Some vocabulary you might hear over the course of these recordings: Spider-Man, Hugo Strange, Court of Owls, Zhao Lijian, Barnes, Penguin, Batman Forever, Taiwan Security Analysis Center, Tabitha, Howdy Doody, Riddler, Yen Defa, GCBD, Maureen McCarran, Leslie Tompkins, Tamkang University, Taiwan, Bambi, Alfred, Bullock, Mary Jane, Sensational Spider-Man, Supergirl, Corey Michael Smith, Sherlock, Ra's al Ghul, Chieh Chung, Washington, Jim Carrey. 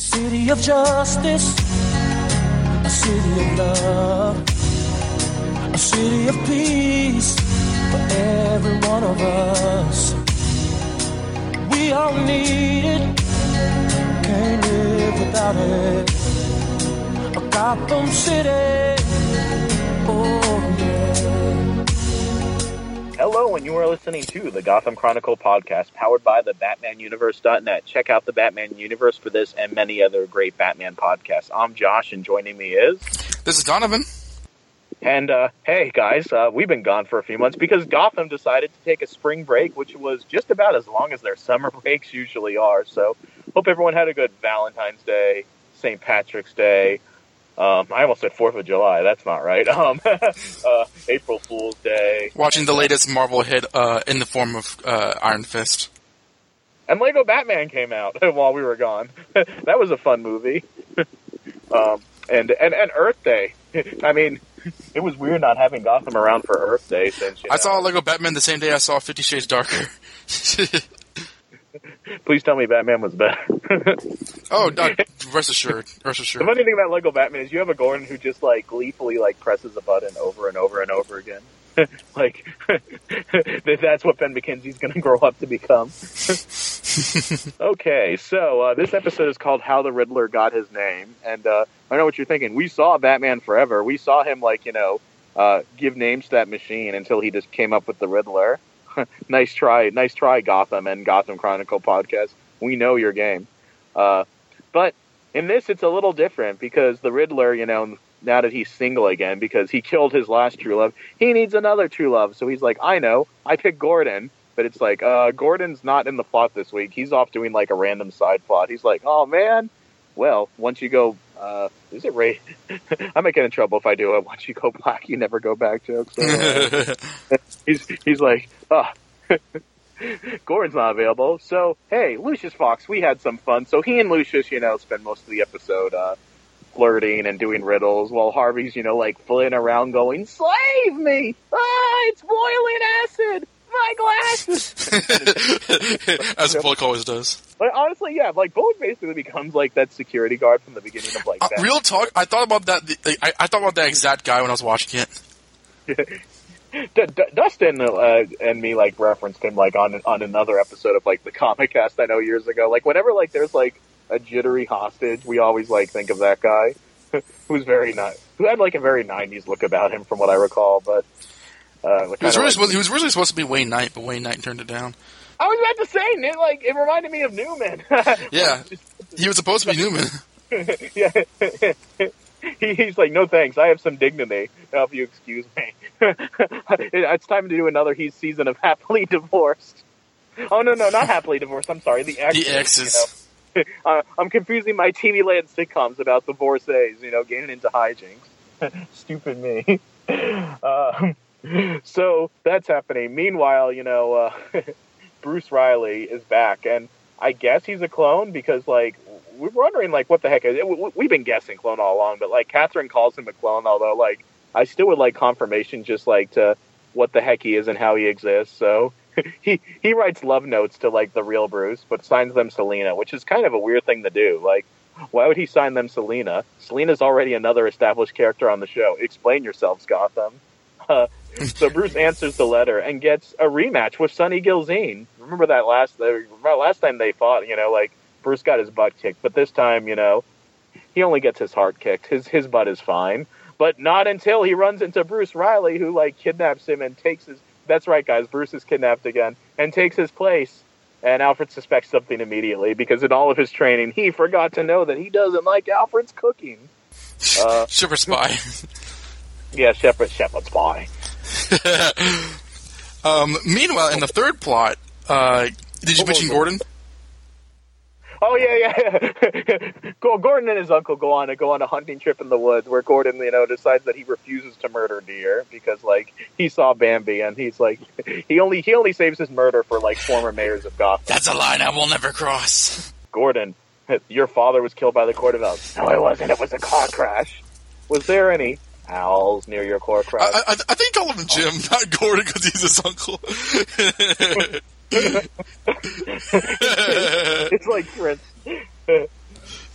A city of justice, a city of love, a city of peace for every one of us. We all need it, can't live without it. A Gotham City, oh yeah. Hello, and you are listening to the Gotham Chronicle Podcast, powered by the BatmanUniverse.net. Check out the Batman Universe for this and many other great Batman podcasts. I'm Josh, and joining me is... This is Donovan. And, hey, guys, we've been gone for a few months because Gotham decided to take a spring break, which was just about as long as their summer breaks usually are. So, hope everyone had a good Valentine's Day, St. Patrick's Day. I almost said 4th of July. That's not right. April Fool's Day. Watching the latest Marvel hit in the form of Iron Fist. And Lego Batman came out while we were gone. That was a fun movie. And Earth Day. I mean, it was weird not having Gotham around for Earth Day. Since, you know, I saw Lego Batman the same day I saw 50 Shades Darker. Please tell me Batman was better. Oh, no, rest assured. The funny thing about Lego Batman is you have a Gordon who just, like, gleefully, like, presses a button over and over and over again. Like, that's what Ben McKenzie's going to grow up to become. Okay, so this episode is called How the Riddler Got His Name. And I know what you're thinking. We saw Batman Forever. We saw him, like, you know, give names to that machine until he just came up with the Riddler. Nice try, Gotham and Gotham Chronicle Podcast. We know your game. But in this, it's a little different because the Riddler, you know, now that he's single again because he killed his last true love, he needs another true love. So he's like, I know, I picked Gordon. But it's like, Gordon's not in the plot this week. He's off doing, like, a random side plot. He's like, oh, man. Well, once you go, is it Ray? I might get in trouble if I do it. Once you go black, you never go back jokes. So, he's like, oh, Gordon's not available. So, hey, Lucius Fox, we had some fun. So he and Lucius, you know, spend most of the episode flirting and doing riddles while Harvey's, you know, like, flitting around going, slave me! Ah, it's boiling acid! My glasses! As Bullock always does. But honestly, yeah, like, Bullock basically becomes, like, that security guard from the beginning of, like, that. Real talk, I thought about that, I thought about that exact guy when I was watching it. Dustin and me, like, referenced him, like, on another episode of, like, the Comic Cast I know years ago. Like, whenever, like, there's, like, a jittery hostage, we always, like, think of that guy. Who's very nice. Who had, like, a very 90s look about him, from what I recall, but... He was originally supposed to be Wayne Knight, but Wayne Knight turned it down. I was about to say, it reminded me of Newman. Yeah, he was supposed to be Newman. Yeah, he's like, no thanks, I have some dignity. Now, if you excuse me, it's time to do another season of Happily Divorced. Oh no, not Happily Divorced. I'm sorry, the exes. You know? I'm confusing my TV land sitcoms about divorcees. You know, getting into hijinks. Stupid me. So that's happening. Meanwhile, you know, Bruce Riley is back, and I guess he's a clone because, like, we're wondering, like, what the heck is it? We've been guessing clone all along, but, like, Catherine calls him a clone, although, like, I still would like confirmation just, like, to what the heck he is and how he exists. So he writes love notes to, like, the real Bruce, but signs them Selina, which is kind of a weird thing to do. Like, why would he sign them Selina? Selina's already another established character on the show. Explain yourselves, Gotham. So Bruce answers the letter and gets a rematch with Sonny Gilzean. Remember that last time they fought, you know, like, Bruce got his butt kicked. But this time, you know, he only gets his heart kicked. His butt is fine. But not until he runs into Bruce Riley, who, like, kidnaps him and takes his... That's right, guys, Bruce is kidnapped again. And takes his place. And Alfred suspects something immediately, because in all of his training, he forgot to know that he doesn't like Alfred's cooking. Super spy. Yeah, Shepherd's spy. Meanwhile, in the third plot, did you mention Gordon? Oh yeah. Gordon and his uncle go on a hunting trip in the woods where Gordon, you know, decides that he refuses to murder deer because, like, he saw Bambi and he's like, he only saves his murder for, like, former mayors of Gotham. That's a line I will never cross. Gordon, your father was killed by the Court of Owls. No, I wasn't. It was a car crash. Was there any owls near your core crowd? I think I call him Jim, not Gordon, because he's his uncle. It's like Prince.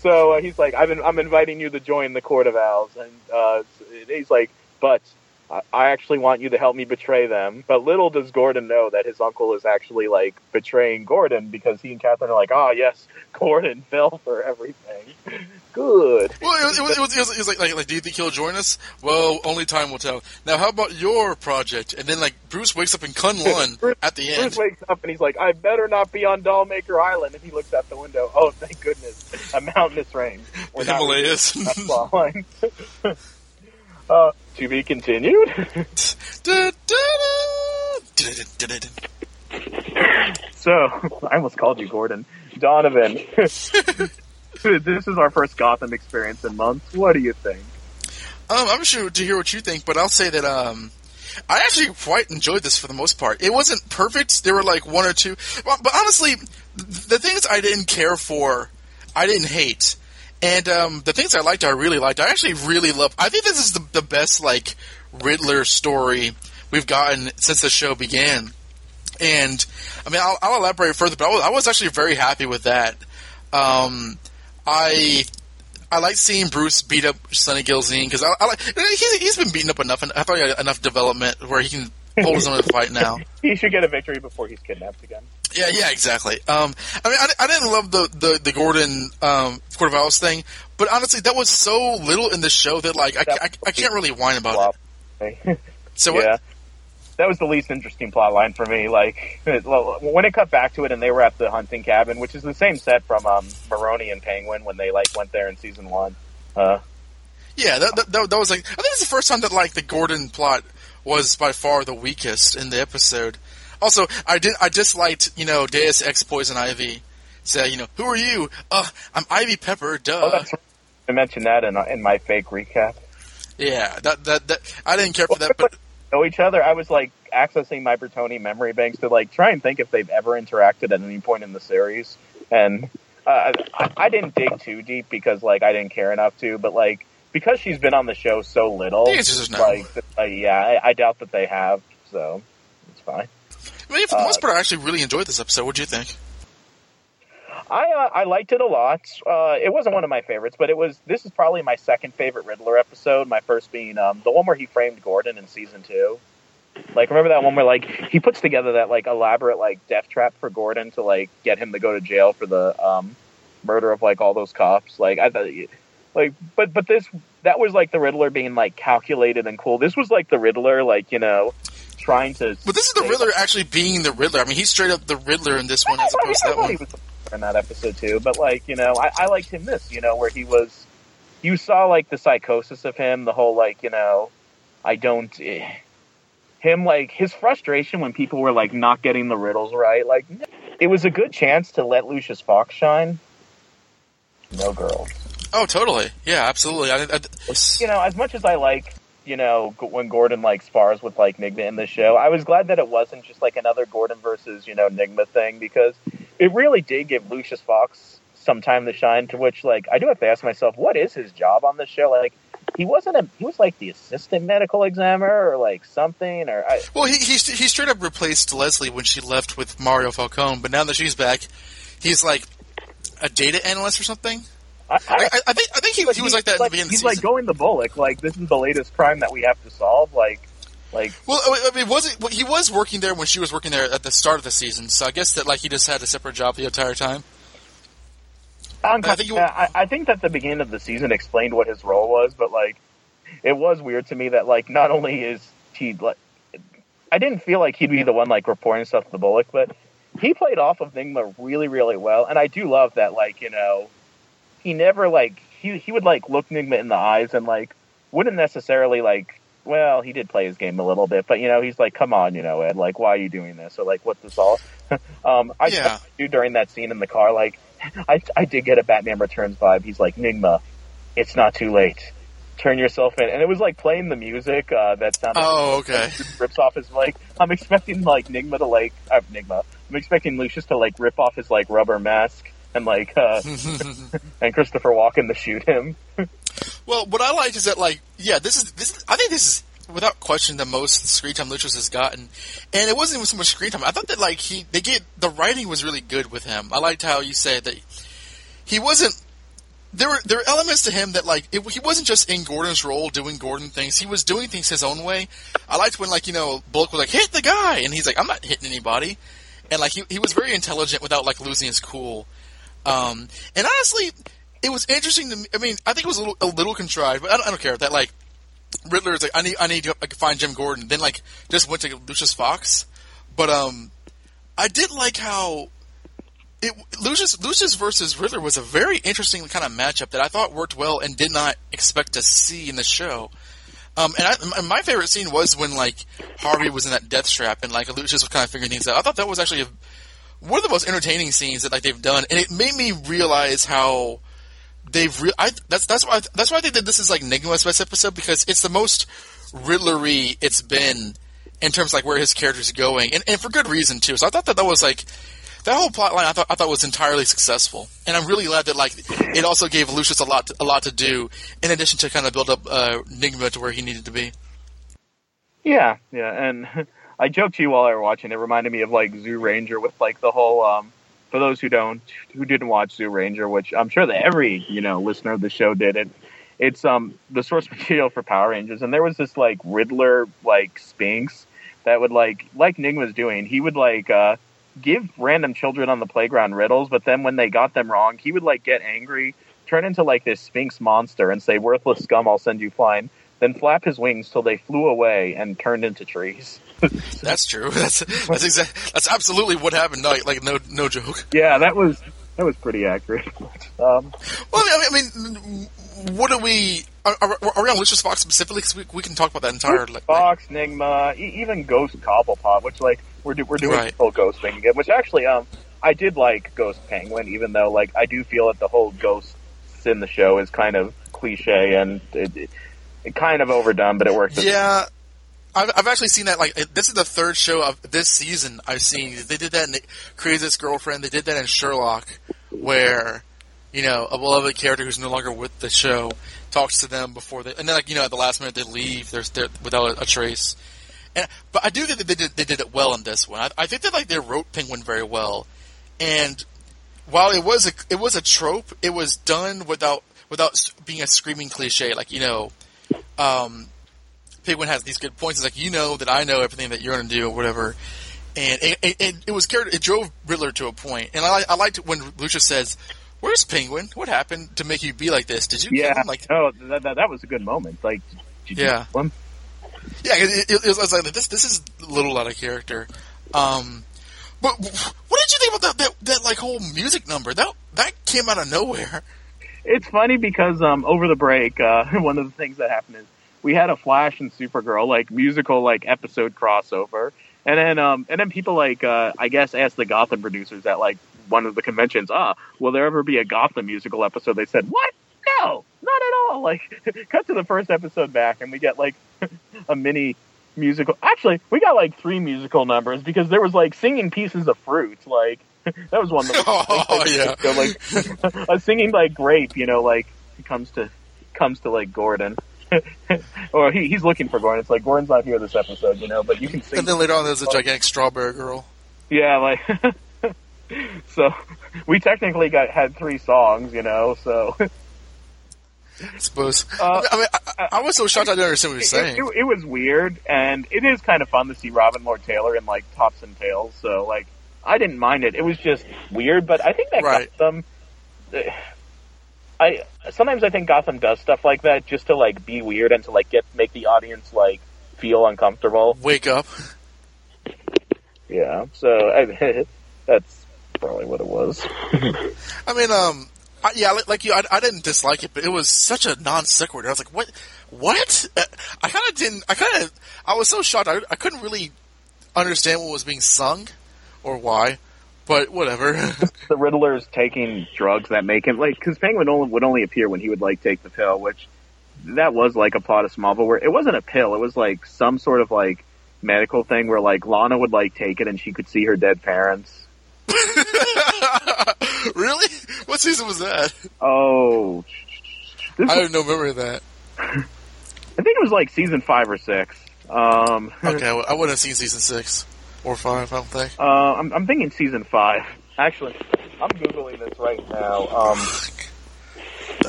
So he's like, I'm inviting you to join the Court of Owls. And he's like, but I actually want you to help me betray them. But little does Gordon know that his uncle is actually, like, betraying Gordon, because he and Catherine are like, ah, oh, yes, Gordon fell for everything. Good. Well, it was like, do you think he'll join us? Well, only time will tell. Now, how about your project? And then, like, Bruce wakes up in Kunlun at the end. Bruce wakes up and he's like, I better not be on Dollmaker Island. And he looks out the window. Oh, thank goodness. A mountainous range. The Himalayas. To be continued. So, I almost called you Gordon. Donovan. This is our first Gotham experience in months. What do you think? I'm sure to hear what you think, but I'll say that I actually quite enjoyed this for the most part. It wasn't perfect. There were like one or two. But honestly, the things I didn't care for, I didn't hate. And the things I liked, I really liked. I actually really loved. I think this is the best, like, Riddler story we've gotten since the show began. And, I mean, I'll elaborate further, but I was actually very happy with that. I like seeing Bruce beat up Sonny Gilzean, because I like, he's been beaten up enough, and I thought he had enough development where he can hold his own to fight now. He should get a victory before he's kidnapped again. Yeah, exactly. I mean, I didn't love the Gordon Court of Owls thing, but honestly, that was so little in the show that like I can't really whine about it. So yeah, that was the least interesting plot line for me. Like when it cut back to it, and they were at the hunting cabin, which is the same set from Maroni and Penguin when they like went there in season one. Yeah, that was like I think it's the first time that like the Gordon plot was by far the weakest in the episode. Also, I disliked, you know, Deus Ex Poison Ivy. Say, you know, who are you? I'm Ivy Pepper, duh. Oh, that's right. I mentioned that in my fake recap. Yeah, that I didn't care for that. But know each other. I was like accessing my Bertoni memory banks to like try and think if they've ever interacted at any point in the series. And I didn't dig too deep because like I didn't care enough to. But like because she's been on the show so little, the answer's no. I doubt that they have. So it's fine. I mean, for the most part, I actually really enjoyed this episode. What do you think? I liked it a lot. It wasn't one of my favorites, but this is probably my second favorite Riddler episode. My first being the one where he framed Gordon in season 2. Like, remember that one where like he puts together that like elaborate like death trap for Gordon to like get him to go to jail for the murder of like all those cops. Like I thought, like but this that was like the Riddler being like calculated and cool. This was like the Riddler like you know. Trying to but this is the Riddler actually being the Riddler. I mean, he's straight up the Riddler in this one as opposed to that one. He was in that episode too, but like you know, I liked him this. You know, where he was, you saw like the psychosis of him, the whole like you know, him like his frustration when people were like not getting the riddles right. Like it was a good chance to let Lucius Fox shine. No girls. Oh, totally. Yeah, absolutely. You know, as much as I like. You know, when Gordon, like, spars with, like, Nygma in the show. I was glad that it wasn't just, like, another Gordon versus, you know, Nygma thing, because it really did give Lucius Fox some time to shine, to which, like, I do have to ask myself, what is his job on this show? Like, he was, like, the assistant medical examiner or, like, something, or... Well, he straight up replaced Leslie when she left with Mario Falcone, but now that she's back, he's, like, a data analyst or something? I think he was like that at the beginning of the season. He's like going the Bullock, like this is the latest crime that we have to solve. Like. Well, I mean, he was working there when she was working there at the start of the season, so I guess that like he just had a separate job the entire time. I think that the beginning of the season explained what his role was, but like it was weird to me that like not only is he like I didn't feel like he'd be the one like reporting stuff to the Bullock, but he played off of Nygma really, really well, and I do love that like you know. He never, like, he would, like, look Nygma in the eyes and, like, wouldn't necessarily, like, well, he did play his game a little bit, but, you know, he's like, come on, you know, Ed, like, why are you doing this? Or, like, what's this all? I during that scene in the car, like, I did get a Batman Returns vibe. He's like, Nygma, it's not too late. Turn yourself in. And it was, like, playing the music that sounded... Oh, okay. Rips off his, like, I'm expecting, like, Nygma to, like... Nygma. I'm expecting Lucius to, like, rip off his, like, rubber mask. And, like, and Christopher Walken to shoot him. Well, what I liked is that, like, yeah, I think this is, without question, the most screen time Lucius has gotten. And it wasn't even so much screen time. I thought that, like, the writing was really good with him. I liked how you said that he wasn't there were elements to him that, like, he wasn't just in Gordon's role doing Gordon things. He was doing things his own way. I liked when, like, you know, Bullock was like, hit the guy! And he's like, I'm not hitting anybody. And, like, he was very intelligent without, like, losing his cool. And honestly, it was interesting to me. I mean, I think it was a little contrived, but I don't care. That, like, Riddler is like, I need to find Jim Gordon. Then, like, just went to Lucius Fox. But, I did like how... Lucius versus Riddler was a very interesting kind of matchup that I thought worked well and did not expect to see in the show. And my favorite scene was when, like, Harvey was in that death trap and, like, Lucius was kind of figuring things out. I thought that was actually one of the most entertaining scenes that, like, they've done, and it made me realize how they've that's why I think that this is, like, Nygma's best episode, because it's the most Riddlery it's been in terms of, like, where his character's going, and for good reason too. So I thought that was, like, that whole plot line I thought was entirely successful, and I'm really glad that, like, it also gave Lucius a lot to do in addition to kind of build up Nygma to where he needed to be. Yeah, and I joked to you while I were watching. It reminded me of, like, Zyuranger with, like, the whole for those who didn't watch Zyuranger, which I'm sure that every, you know, listener of the show did. It's the source material for Power Rangers, and there was this, like, Riddler, like, Sphinx that would, like Nygma's doing. He would, like, give random children on the playground riddles, but then when they got them wrong, he would, like, get angry, turn into, like, this Sphinx monster and say, worthless scum, I'll send you flying, then flap his wings till they flew away and turned into trees. That's true. That's absolutely what happened. Like, no joke. Yeah, that was pretty accurate. Well, I mean, what do we... Are we on Lucius Fox specifically? Because we can talk about that entire... Like, Fox, Nygma, even Ghost Cobblepot, which, like, we're doing the whole Ghost thing again, which actually, I did like Ghost Penguin, even though, like, I do feel that the whole Ghost in the show is kind of cliche and it kind of overdone, but it works. Yeah, I've actually seen that, like, this is the third show of this season I've seen. They did that in Craziest Girlfriend, they did that in Sherlock, where, you know, a beloved character who's no longer with the show talks to them before they, and then, like, you know, at the last minute they leave without a trace. But I do think that they did it well in this one. I think that, like, they wrote Penguin very well, and while it was a trope, it was done without being a screaming cliche. Like, you know, Penguin has these good points. It's like, you know that I know everything that you're going to do, or whatever. And it drove Riddler to a point. And I liked when Lucius says, "Where's Penguin? What happened to make you be like this? Did you kill him?" Like, oh, that was a good moment. Like, did you kill him? Yeah, it was like, this is a little out of character. But what did you think about that like, whole music number? That came out of nowhere. It's funny because over the break, one of the things that happened is we had a Flash and Supergirl, like, musical, like, episode crossover. And then people, like, I guess asked the Gotham producers at, like, one of the conventions, will there ever be a Gotham musical episode? They said, what? No, not at all. Like, cut to the first episode back, and we get, like, a mini musical. Actually, we got, like, 3 musical numbers, because there was, like, singing pieces of fruit. Like, that was one of the like, a singing, like, grape, you know, like, comes to like, Gordon. Or he's looking for Gordon. It's like, Gordon's not here this episode, you know, but you can sing. And then later on, there's a gigantic strawberry girl. Yeah, like, so, we technically had 3 songs, you know, so... I suppose. I mean, I was so shocked I didn't understand what you were saying. It was weird, and it is kind of fun to see Robin Lord Taylor in, like, Tops and Tails, so, like, I didn't mind it. It was just weird, but I think that Gotham... Sometimes I think Gotham does stuff like that just to, like, be weird and to, like, make the audience, like, feel uncomfortable. Wake up. Yeah, so that's probably what it was. I mean, yeah, like you, I didn't dislike it, but it was such a non sequitur. I was like, what? I was so shocked. I couldn't really understand what was being sung or why, but whatever. The Riddler's taking drugs that make him, like, because Penguin would only appear when he would, like, take the pill, which that was, like, a plot of Smallville where it wasn't a pill. It was, like, some sort of, like, medical thing where, like, Lana would, like, take it and she could see her dead parents. Really? What season was that? Oh, I have no memory of that. I think it was, like, season 5 or 6. Okay, I wouldn't have seen season 6 or 5. I don't think. I'm thinking season 5. Actually, I'm googling this right now.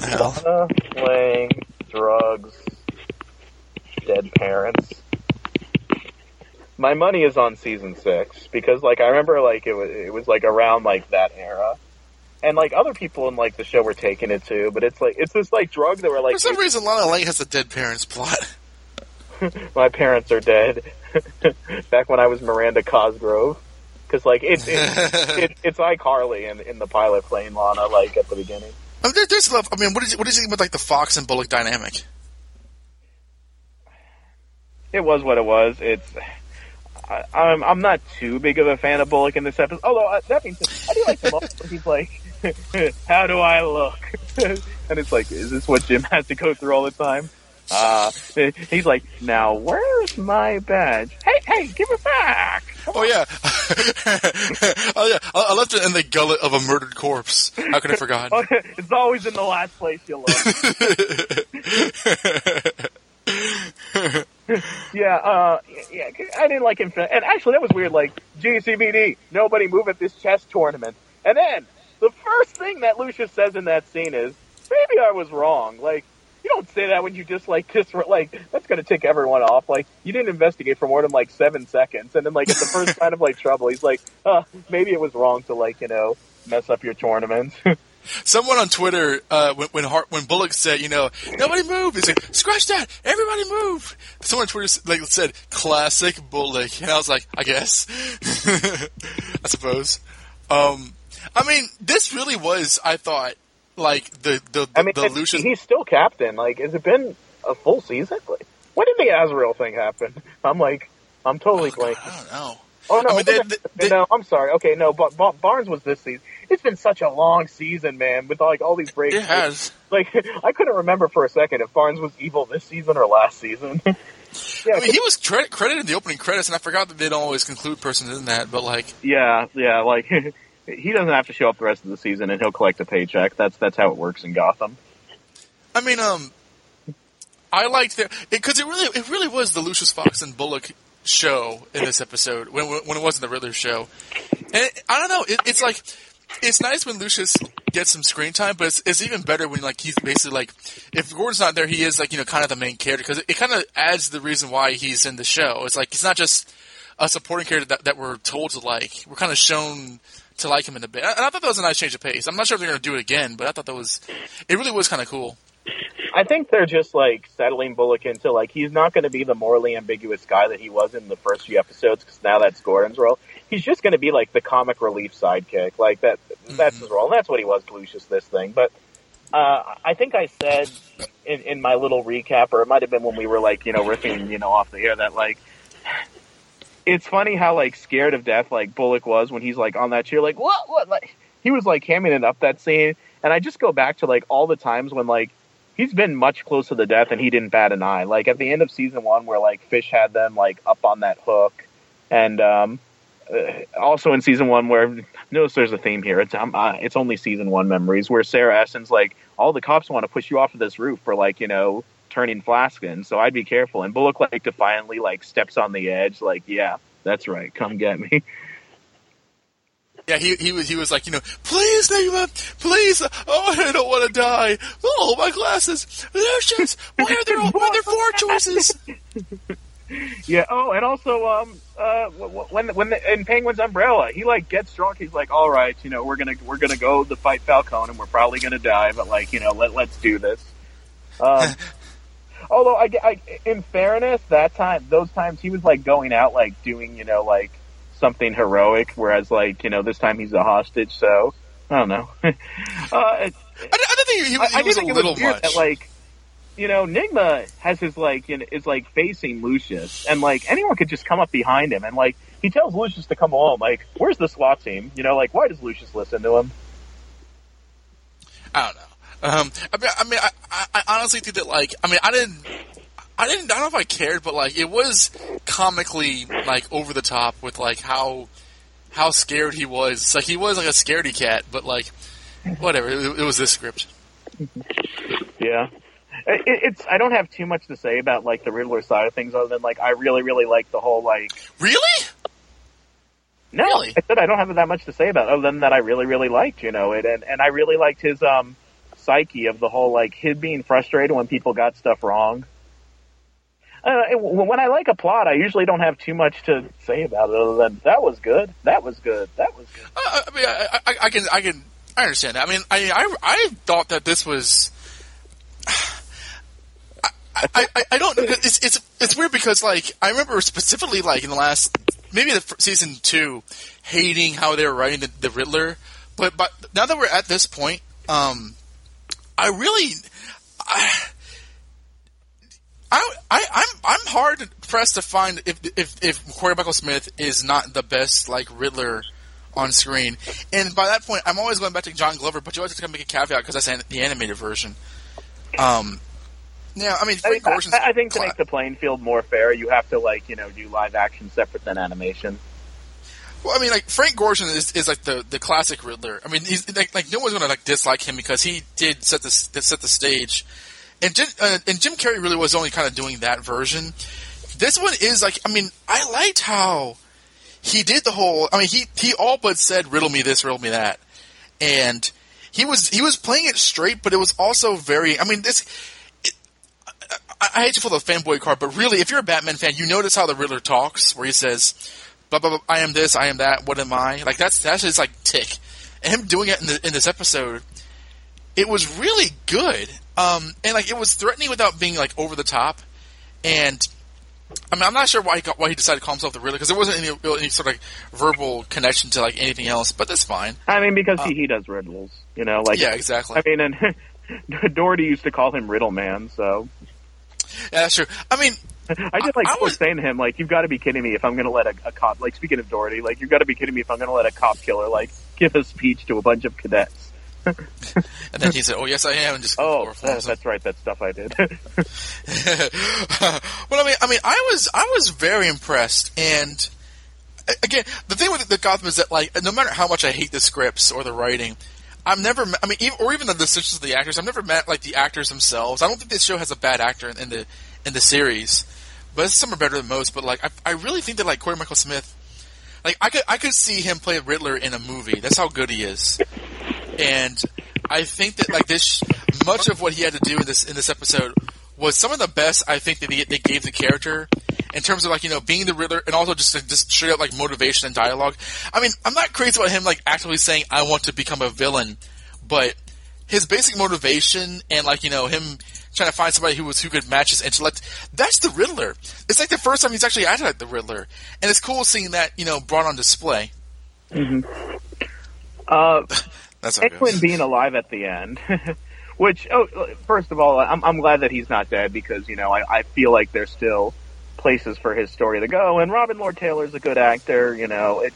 Lana Lang, drugs, dead parents. My money is on season 6 because, like, I remember, like, it was like around like that era, and like other people in like the show were taking it too. But it's like it's this like drug that were like for some reason Lana Lang has a dead parents plot. My parents are dead. Back when I was Miranda Cosgrove, because like it's iCarly in the pilot playing Lana like at the beginning. I mean, there's love. I mean, what do you think about like the Fox and Bullock dynamic? It was what it was. It's. I'm not too big of a fan of Bullock in this episode. Although, that being said, I do like the moment where he's like, how do I look? And it's like, is this what Jim has to go through all the time? He's like, now where's my badge? Hey, give it back! Come on. Yeah. I left it in the gullet of a murdered corpse. How could I forget? It's always in the last place you look. Yeah, I didn't like him. And actually, that was weird. Like, GCBD, nobody move at this chess tournament. And then, the first thing that Lucius says in that scene is, maybe I was wrong. Like, you don't say that when you just, like, that's going to tick everyone off. Like, you didn't investigate for more than, like, 7 seconds. And then, like, at the first sign of, like, trouble, he's like, maybe it was wrong to, like, you know, mess up your tournament. Someone on Twitter, when Bullock said, you know, nobody move, he's like, scratch that, everybody move. Someone on Twitter like said, classic Bullock, and I was like, I guess, I suppose. I mean, this really was, I thought, like the Lucius. He's still captain. Like, has it been a full season? Like, when did the Azrael thing happen? I'm totally blanking. God, I don't know. Oh, no, I mean, no, I'm sorry. Okay, no, but Barnes was this season. It's been such a long season, man, with, like, all these breaks. It has. Like, I couldn't remember for a second if Barnes was evil this season or last season. Yeah, I mean, he was credited in the opening credits, and I forgot that they don't always conclude persons in that, but, like... Yeah, like, he doesn't have to show up the rest of the season, and he'll collect a paycheck. That's how it works in Gotham. I mean, I liked that... Because it really was the Lucius Fox and Bullock show in this episode, when it wasn't the Riddler show. And I don't know, it's like... It's nice when Lucius gets some screen time, but it's even better when, like, he's basically, like, if Gordon's not there, he is, like, you know, kind of the main character, because it kind of adds the reason why he's in the show. It's like, he's not just a supporting character that we're told to like. We're kind of shown to like him in a bit. And I thought that was a nice change of pace. I'm not sure if they're going to do it again, but I thought it really was kind of cool. I think they're just, like, settling Bullock into, like, he's not going to be the morally ambiguous guy that he was in the first few episodes, because now that's Gordon's role. He's just going to be, like, the comic relief sidekick. Like, that's his role. And that's what he was, Lucius, this thing. But I think I said in my little recap, or it might have been when we were, like, you know, riffing, you know, off the air, that, like, it's funny how, like, scared of death, like, Bullock was when he's, like, on that chair. Like, what? Like, he was, like, hamming it up that scene. And I just go back to, like, all the times when, like, he's been much closer to death and he didn't bat an eye. Like, at the end of season 1 where, like, Fish had them, like, up on that hook. And, also in season 1 where, notice there's a theme here, it's only season 1 memories, where Sarah Essen's like, all the cops want to push you off of this roof for, like, you know, turning Flaskin, so I'd be careful. And Bullock, like, defiantly, like, steps on the edge, like, yeah, that's right, come get me. Yeah, he was like, you know, please, Nygma, please, oh, I don't want to die. Oh, my glasses, Lucius, why are there 4 choices? Yeah. Oh, and also, when in Penguin's Umbrella, he, like, gets drunk. He's like, "All right, you know, we're gonna go to fight Falcone, and we're probably gonna die, but, like, you know, let's do this." Although, I in fairness, those times he was, like, going out, like, doing, you know, like, something heroic, whereas, like, you know, this time he's a hostage. So I don't know. I think it was a little much. That, like, you know, Nygma has his, like, you know, is, like, facing Lucius, and, like, anyone could just come up behind him, and, like, he tells Lucius to come along. Like, where's the SWAT team? You know, like, why does Lucius listen to him? I don't know. I honestly think that, like, I mean, I don't know if I cared, but, like, it was comically, like, over the top with, like, how scared he was. It's like, he was, like, a scaredy cat, but, like, whatever. It was this script. Yeah. It's. I don't have too much to say about, like, the Riddler side of things, other than, like, I really, really like the whole, like... Really? No, really? I said I don't have that much to say about it, other than that I really, really liked, you know, it, and I really liked his psyche of the whole, like, him being frustrated when people got stuff wrong. When I like a plot, I usually don't have too much to say about it other than that was good. I understand that. I mean, I thought that this was. I don't. It's weird because, like, I remember specifically, like, in the last maybe the season 2, hating how they were writing the Riddler, but now that we're at this point, I'm hard pressed to find if Corey Michael Smith is not the best, like, Riddler on screen. And by that point, I'm always going back to John Glover, but you always have to make a caveat because that's the animated version. Yeah, I mean, I think to make the playing field more fair, you have to, like, you know, do live action separate than animation. Well, I mean, like, Frank Gorshin is like the classic Riddler. I mean, he's like no one's gonna, like, dislike him because he did set the stage. And Jim Carrey really was only kind of doing that version. This one is like, I mean, I liked how he did the whole. I mean, he all but said, "Riddle me this, riddle me that," and he was playing it straight, but it was also very. I mean, this. I hate to pull the fanboy card, but really, if you're a Batman fan, you notice how the Riddler talks, where he says, blah, blah, blah, I am this, I am that, what am I? Like, that's his, like, tick. And him doing it in this episode, it was really good. And, like, it was threatening without being, like, over the top. And, I mean, I'm not sure why he decided to call himself the Riddler, because there wasn't any sort of, like, verbal connection to, like, anything else, but that's fine. I mean, because he does riddles, you know? Like, yeah, exactly. I mean, and Doherty used to call him Riddle Man, so... Yeah, that's true. I mean, I just was saying to him, like, you've got to be kidding me if I'm going to let a cop, like, speaking of Doherty, like, you've got to be kidding me if I'm going to let a cop killer, like, give a speech to a bunch of cadets. And then he said, "Oh, yes, I am." And just that's right, that stuff I did. Well, I mean, I was very impressed. And again, the thing with the Gotham is that, like, no matter how much I hate the scripts or the writing. Even the decisions of the actors. I've never met, like, the actors themselves. I don't think this show has a bad actor in the series, but some are better than most. But, like, I really think that, like, Corey Michael Smith, like, I could see him play Riddler in a movie. That's how good he is. And I think that, like, this much of what he had to do in this episode was some of the best I think that they gave the character in terms of, like, you know, being the Riddler and also just straight up, like, motivation and dialogue. I mean, I'm not crazy about him, like, actively saying I want to become a villain, but his basic motivation and, like, you know, him trying to find somebody who could match his intellect, that's the Riddler. It's like the first time he's actually acted like the Riddler, and it's cool seeing that, you know, brought on display. Mm-hmm. That's how it goes. Penguin being alive at the end. Which, first of all, I'm glad that he's not dead because, you know, I feel like there's still places for his story to go. And Robin Lord Taylor's a good actor, you know,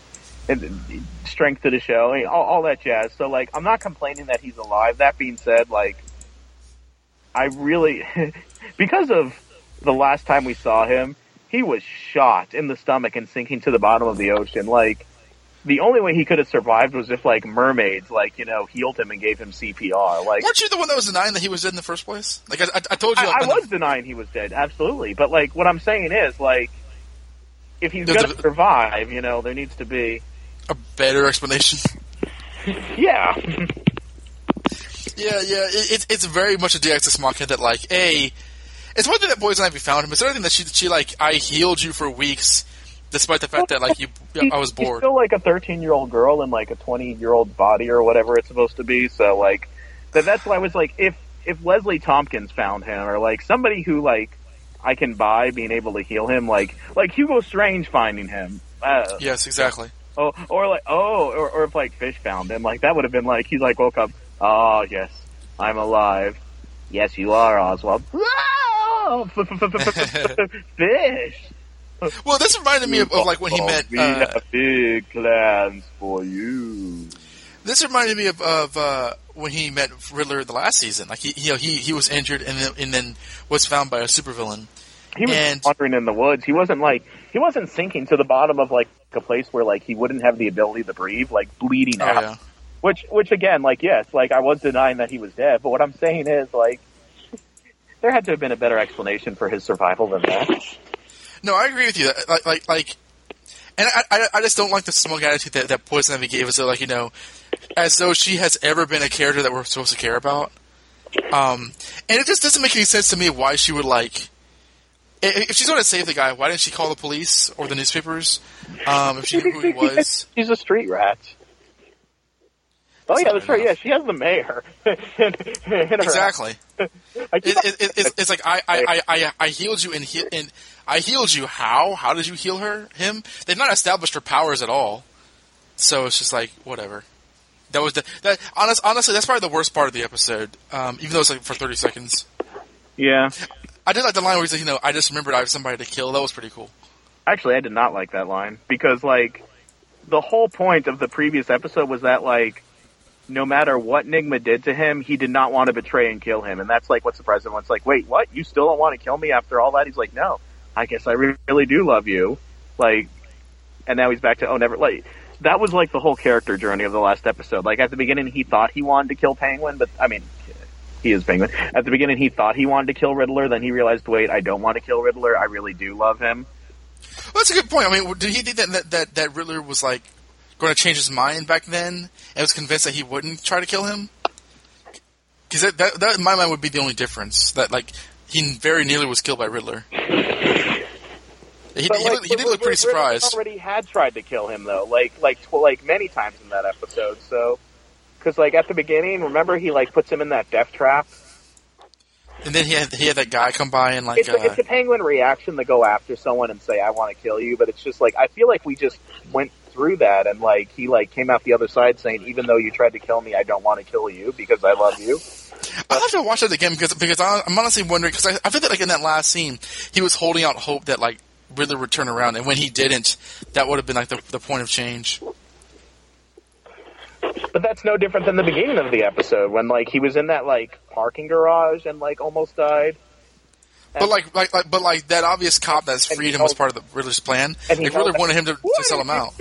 strength to the show, all that jazz. So, like, I'm not complaining that he's alive. That being said, like, I really, because of the last time we saw him, he was shot in the stomach and sinking to the bottom of the ocean. Like, the only way he could have survived was if, like, mermaids, like, you know, healed him and gave him CPR. Like, weren't you the one that was denying that he was dead in the first place? Like, I told you, I was denying he was dead, absolutely. But, like, what I'm saying is, like, if he's going to survive, you know, there needs to be a better explanation. Yeah, It's very much a Deus Ex Machina that, like, hey, it's one thing that Poison Ivy found him. It's another thing that she like, I healed you for weeks. Despite the fact that, like, I was bored. She's still, like, a 13-year-old girl in, like, a 20-year-old body or whatever it's supposed to be. So, like, that's why I was like, if Leslie Tompkins found him or, like, somebody who, like, I can buy being able to heal him, like Hugo Strange finding him. Yes, exactly. Or if, like, Fish found him. Like, that would have been, like, he's, like, woke up, oh, yes, I'm alive. Yes, you are, Oswald. Fish! Well, this reminded me of like when he met. We have big plans for you. This reminded me of when he met Riddler the last season. Like he was injured and then was found by a supervillain. He was wandering in the woods. He wasn't sinking to the bottom of, like, a place where, like, he wouldn't have the ability to breathe, like, bleeding out. Yeah. Which again, like, yes, like, I was denying that he was dead, but what I'm saying is, like, there had to have been a better explanation for his survival than that. No, I agree with you. Like, and I just don't like the smug attitude that Poison Ivy gave us. Like, you know, as though she has ever been a character that we're supposed to care about. And it just doesn't make any sense to me why she would, like... If she's going to save the guy, why didn't she call the police or the newspapers? If she knew who he was. She's a street rat. Oh, yeah, that's right. Yeah, she has the mayor. Exactly. It's like, I healed you, and I healed you. How? How did you heal him? They've not established her powers at all. So it's just like, whatever. That was honestly, that's probably the worst part of the episode, even though it's like for 30 seconds. Yeah. I did like the line where he's like, you know, I just remembered I have somebody to kill. That was pretty cool. Actually, I did not like that line, because, like, the whole point of the previous episode was that, like, no matter what Nygma did to him, he did not want to betray and kill him. And that's, like, what surprised him. It's like, wait, what? You still don't want to kill me after all that? He's like, no, I guess I really do love you. Like, and now he's back to, oh, never, like, that was, like, the whole character journey of the last episode. Like, at the beginning, he thought he wanted to kill Penguin, but, I mean, he is Penguin. At the beginning, he thought he wanted to kill Riddler, then he realized, wait, I don't want to kill Riddler, I really do love him. Well, that's a good point. I mean, did he think that Riddler was, like, going to change his mind back then, and was convinced that he wouldn't try to kill him? Because that in my mind would be the only difference, that like he very nearly was killed by Riddler. He did look pretty surprised. Riddler already had tried to kill him though, like many times in that episode. So, because like at the beginning, remember he like puts him in that death trap, and then he had that guy come by and like it's a Penguin reaction to go after someone and say I want to kill you, but it's just like I feel like we just went through that, and like he like came out the other side saying, even though you tried to kill me, I don't want to kill you because I love you. I'll have to watch that again because I'm honestly wondering, because I feel that like in that last scene he was holding out hope that like Riddler would turn around, and when he didn't, that would have been like the point of change. But that's no different than the beginning of the episode when like he was in that like parking garage and like almost died. And but that obvious cop that's freed him was part of the Riddler's plan. And like Riddler wanted him to sell him out.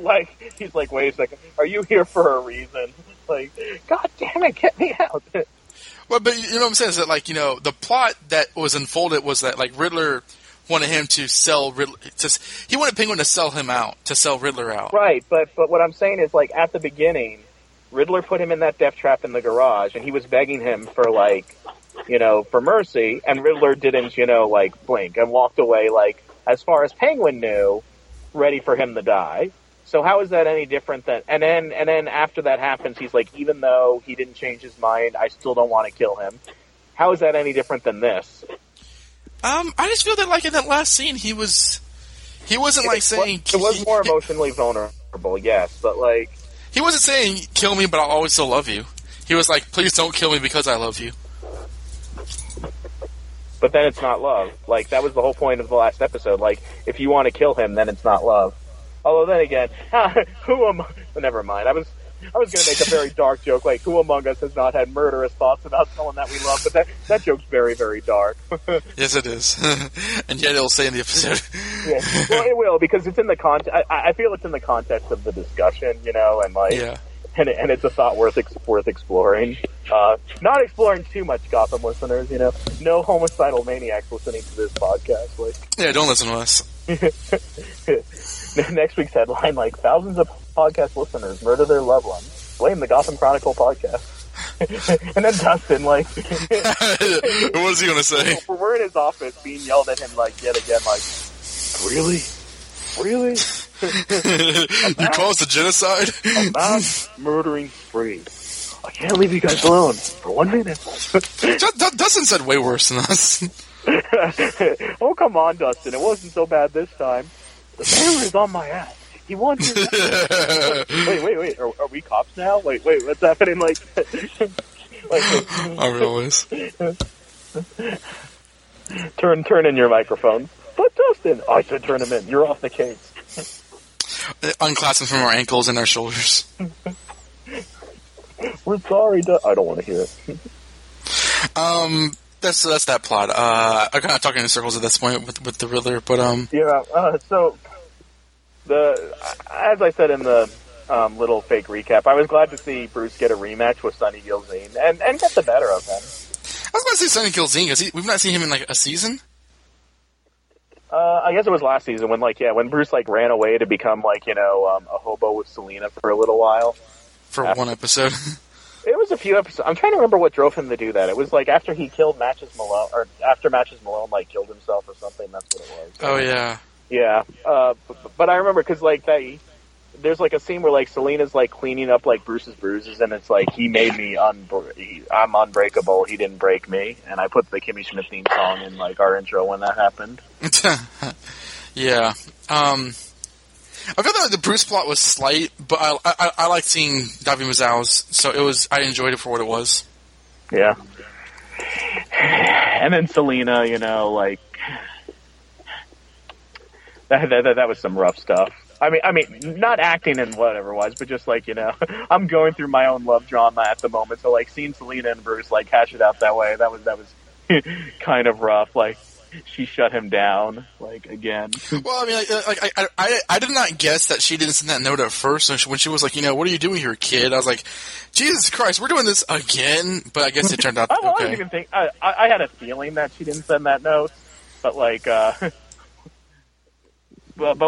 Like he's like, wait a second, are you here for a reason? Like, God damn it, get me out. Well, but you know what I'm saying is that like, you know, the plot that was unfolded was that like Riddler wanted him to sell Riddler. He wanted Penguin to sell him out, to sell Riddler out. Right, but what I'm saying is like at the beginning, Riddler put him in that death trap in the garage, and he was begging him for like, you know, for mercy, and Riddler didn't, you know, like, blink and walked away, like, as far as Penguin knew, ready for him to die. So how is that any different than... And then after that happens, he's like, even though he didn't change his mind, I still don't want to kill him. How is that any different than this? I just feel that, like, in that last scene, he wasn't saying... It was more emotionally vulnerable, yes, but, like... He wasn't saying, kill me, but I'll always still love you. He was like, please don't kill me because I love you. But then it's not love. Like, that was the whole point of the last episode. Like, if you want to kill him, then it's not love. Although then again, who am I? Well, never mind. I was going to make a very dark joke, like, who among us has not had murderous thoughts about someone that we love? But that joke's very, very dark. Yes, it is. And yet it'll stay in the episode. Yeah. Well, it will, because it's in the context. I feel it's in the context of the discussion, you know, and like... Yeah. And it's a thought worth exploring. Not exploring too much, Gotham listeners, you know. No homicidal maniacs listening to this podcast. Like, yeah, don't listen to us. Next week's headline, like, thousands of podcast listeners murder their loved ones. Blame the Gotham Chronicle podcast. And then Dustin, like... What was he going to say? We're in his office being yelled at him, like, yet again, like, really? Really? You caused a genocide? A mass murdering spree. I can't leave you guys alone for 1 minute. Dustin said way worse than us. Oh, come on, Dustin. It wasn't so bad this time. The sailor's on my ass. He wants his ass. Wait. Are we cops now? Wait. What's happening? Like, I realize. Turn in your microphone. But Dustin, I said turn him in. You're off the case. Unclasp them from our ankles and our shoulders. We're sorry, I don't want to hear it. That's that plot. I'm kind of talking in circles at this point with the Riddler, but yeah. So as I said in the little fake recap, I was glad to see Bruce get a rematch with Sonny Gilzean and get the better of him. I was going to say Sonny Gilzean because we've not seen him in like a season. I guess it was last season when Bruce like ran away to become like, you know, a hobo with Selina for a little while. For one episode. It was a few episodes. I'm trying to remember what drove him to do that. It was like after he killed Matches Malone, or after Matches Malone like killed himself or something. That's what it was. Oh yeah, yeah. But I remember because like that, there's like a scene where like Selina's like cleaning up like Bruce's bruises, and it's like he made me I'm unbreakable. He didn't break me, and I put the Kimmy Schmidt theme song in like our intro when that happened. Yeah. I feel that the Bruce plot was slight, but I liked seeing Davy Mazzow's, so it was I enjoyed it for what it was. Yeah. And then Selina, you know, like that was some rough stuff. I mean, not acting and whatever it was, but just like, you know, I'm going through my own love drama at the moment, so like seeing Selina and Bruce like hash it out that way, that was kind of rough. Like, she shut him down, like, again. Well, I mean, like I did not guess that she didn't send that note at first. When she was like, you know, what are you doing here, kid? I was like, Jesus Christ, we're doing this again? But I guess it turned out okay. I didn't even think, I had a feeling that she didn't send that note, but, like, but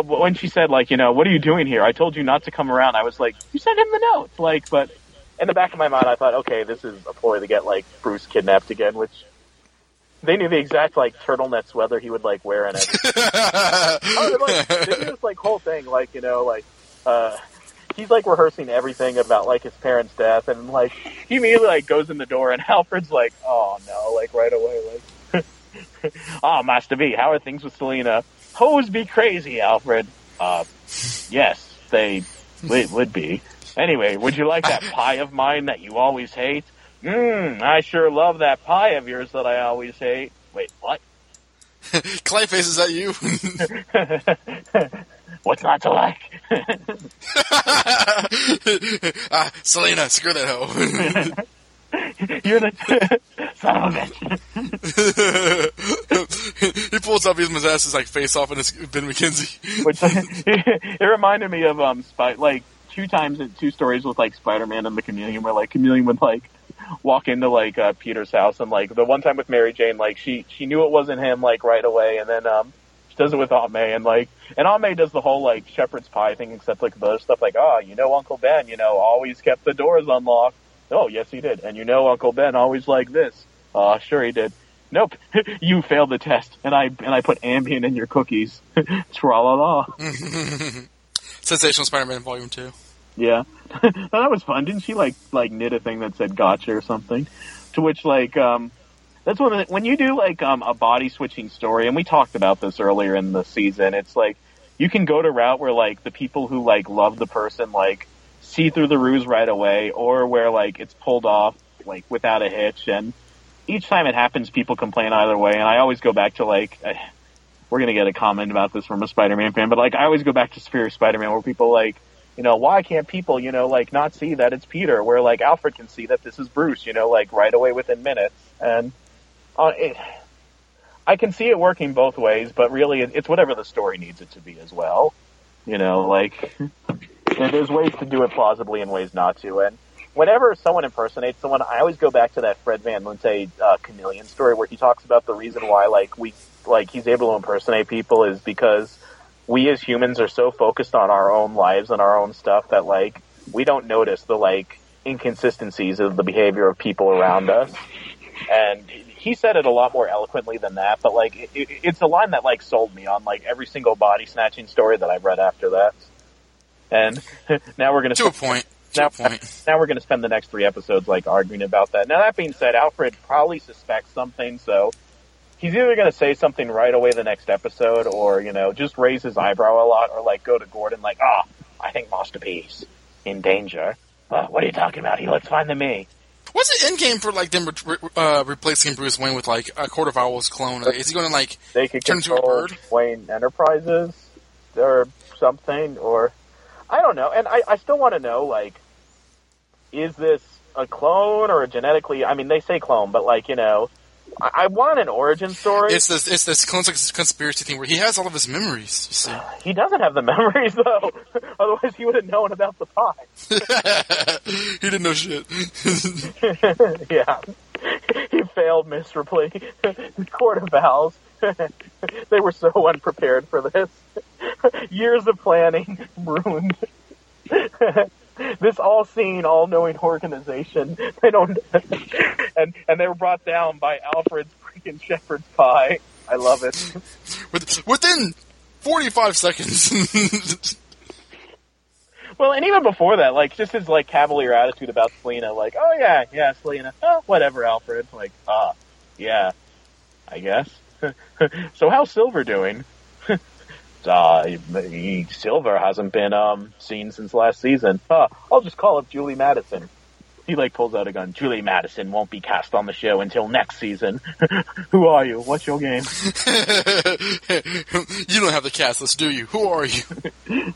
when she said, like, you know, what are you doing here? I told you not to come around. I was like, you sent him the note. Like, but in the back of my mind, I thought, okay, this is a ploy to get, like, Bruce kidnapped again, which... They knew the exact, like, turtleneck sweater he would, like, wear in it. They knew this, like, whole thing, like, you know, like, he's, like, rehearsing everything about, like, his parents' death, and, like, he immediately, like, goes in the door, and Alfred's like, oh, no, like, right away, like, oh, Master B, how are things with Selina? Hoes be crazy, Alfred. Yes, they would be. Anyway, would you like that pie of mine that you always hate? I sure love that pie of yours that I always hate. Wait, what? Clayface, is that you? What's not to like? Selina, screw that hoe. You're the son of a bitch. He pulls up his Mazzass's like face off, and it's Ben McKenzie. Which it reminded me of like two times in two stories with like Spider-Man and the Chameleon, where like Chameleon would like walk into like Peter's house, and like the one time with Mary Jane, like she knew it wasn't him like right away, and then she does it with Aunt May, and like Aunt May does the whole like shepherd's pie thing, except like the other stuff like, oh, you know, Uncle Ben, you know, always kept the doors unlocked. Oh yes he did. And you know, Uncle Ben always like this. Oh sure he did. Nope, you failed the test, and I put Ambien in your cookies. Tra-la-la. Sensational Spider-Man Volume 2. Yeah. That was fun. Didn't she like knit a thing that said gotcha or something? To which like that's when you do like a body switching story, and we talked about this earlier in the season, it's like you can go to route where like the people who like love the person like see through the ruse right away, or where like it's pulled off like without a hitch, and each time it happens people complain either way, and I always go back to like we're gonna get a comment about this from a Spider-Man fan, but like I always go back to Superior Spider-Man, where people like, you know, why can't people, you know, like, not see that it's Peter, where, like, Alfred can see that this is Bruce, you know, like, right away within minutes. And I can see it working both ways, but really it's whatever the story needs it to be as well. You know, like, there's ways to do it plausibly and ways not to. And whenever someone impersonates someone, I always go back to that Fred Van Lunte Chameleon story, where he talks about the reason why, like, he's able to impersonate people is because we as humans are so focused on our own lives and our own stuff that, like, we don't notice the, like, inconsistencies of the behavior of people around us. And he said it a lot more eloquently than that, but, like, it's a line that, like, sold me on, like, every single body-snatching story that I've read after that. And now we're going to... Now we're going to spend the next 3 episodes, like, arguing about that. Now, that being said, Alfred probably suspects something, so... He's either going to say something right away the next episode, or, you know, just raise his eyebrow a lot, or, like, go to Gordon, like, I think Master B's in danger. What are you talking about? He looks fine to me. What's the end game for, like, them replacing Bruce Wayne with, like, a Court of Owls clone? Is he going to, like, they could turn into a bird? Wayne Enterprises or something, or... I don't know, and I still want to know, like, is this a clone or a genetically... I mean, they say clone, but, like, you know... I want an origin story. It's this conspiracy thing where he has all of his memories, you see. He doesn't have the memories, though. Otherwise, he would have known about the pie. He didn't know shit. Yeah. He failed miserably. The Court of Owls. They were so unprepared for this. Years of planning ruined. this all-seeing, all-knowing organization. They don't, and they were brought down by Alfred's freaking shepherd's pie. I love it. Within 45 seconds. Well, and even before that, like, just his, like, cavalier attitude about Selina, like, oh, yeah, Selina, oh, whatever, Alfred, like, yeah, I guess. So how's Silver doing? Silver hasn't been, seen since last season. I'll just call up Julie Madison. He, like, pulls out a gun. Julie Madison won't be cast on the show until next season. Who are you? What's your game? You don't have the cast list, do you? Who are you?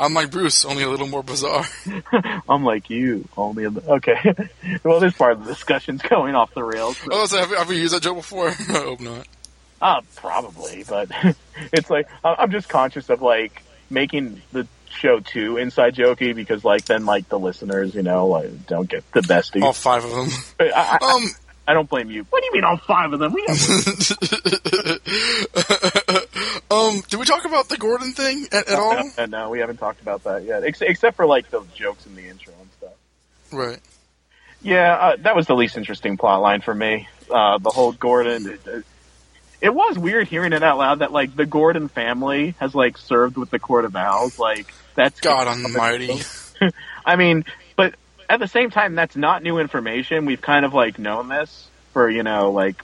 I'm like Bruce, only a little more bizarre. I'm like you, only a little... Okay. Well, this part of the discussion's going off the rails. So. Oh, so have we used that joke before? I hope not. Probably, but it's like... I'm just conscious of, like, making the show too inside jokey, because, like, then, like, the listeners, you know, like, don't get the besties. All five of them. I don't blame you. What do you mean all five of them? We did we talk about the Gordon thing at all? No, we haven't talked about that yet. Except for, like, the jokes in the intro and stuff. Right. Yeah, that was the least interesting plot line for me. The whole Gordon... It was weird hearing it out loud that, like, the Gordon family has, like, served with the Court of Owls. Like, that's... God almighty. I mean... At the same time, that's not new information. We've kind of, like, known this for, you know, like,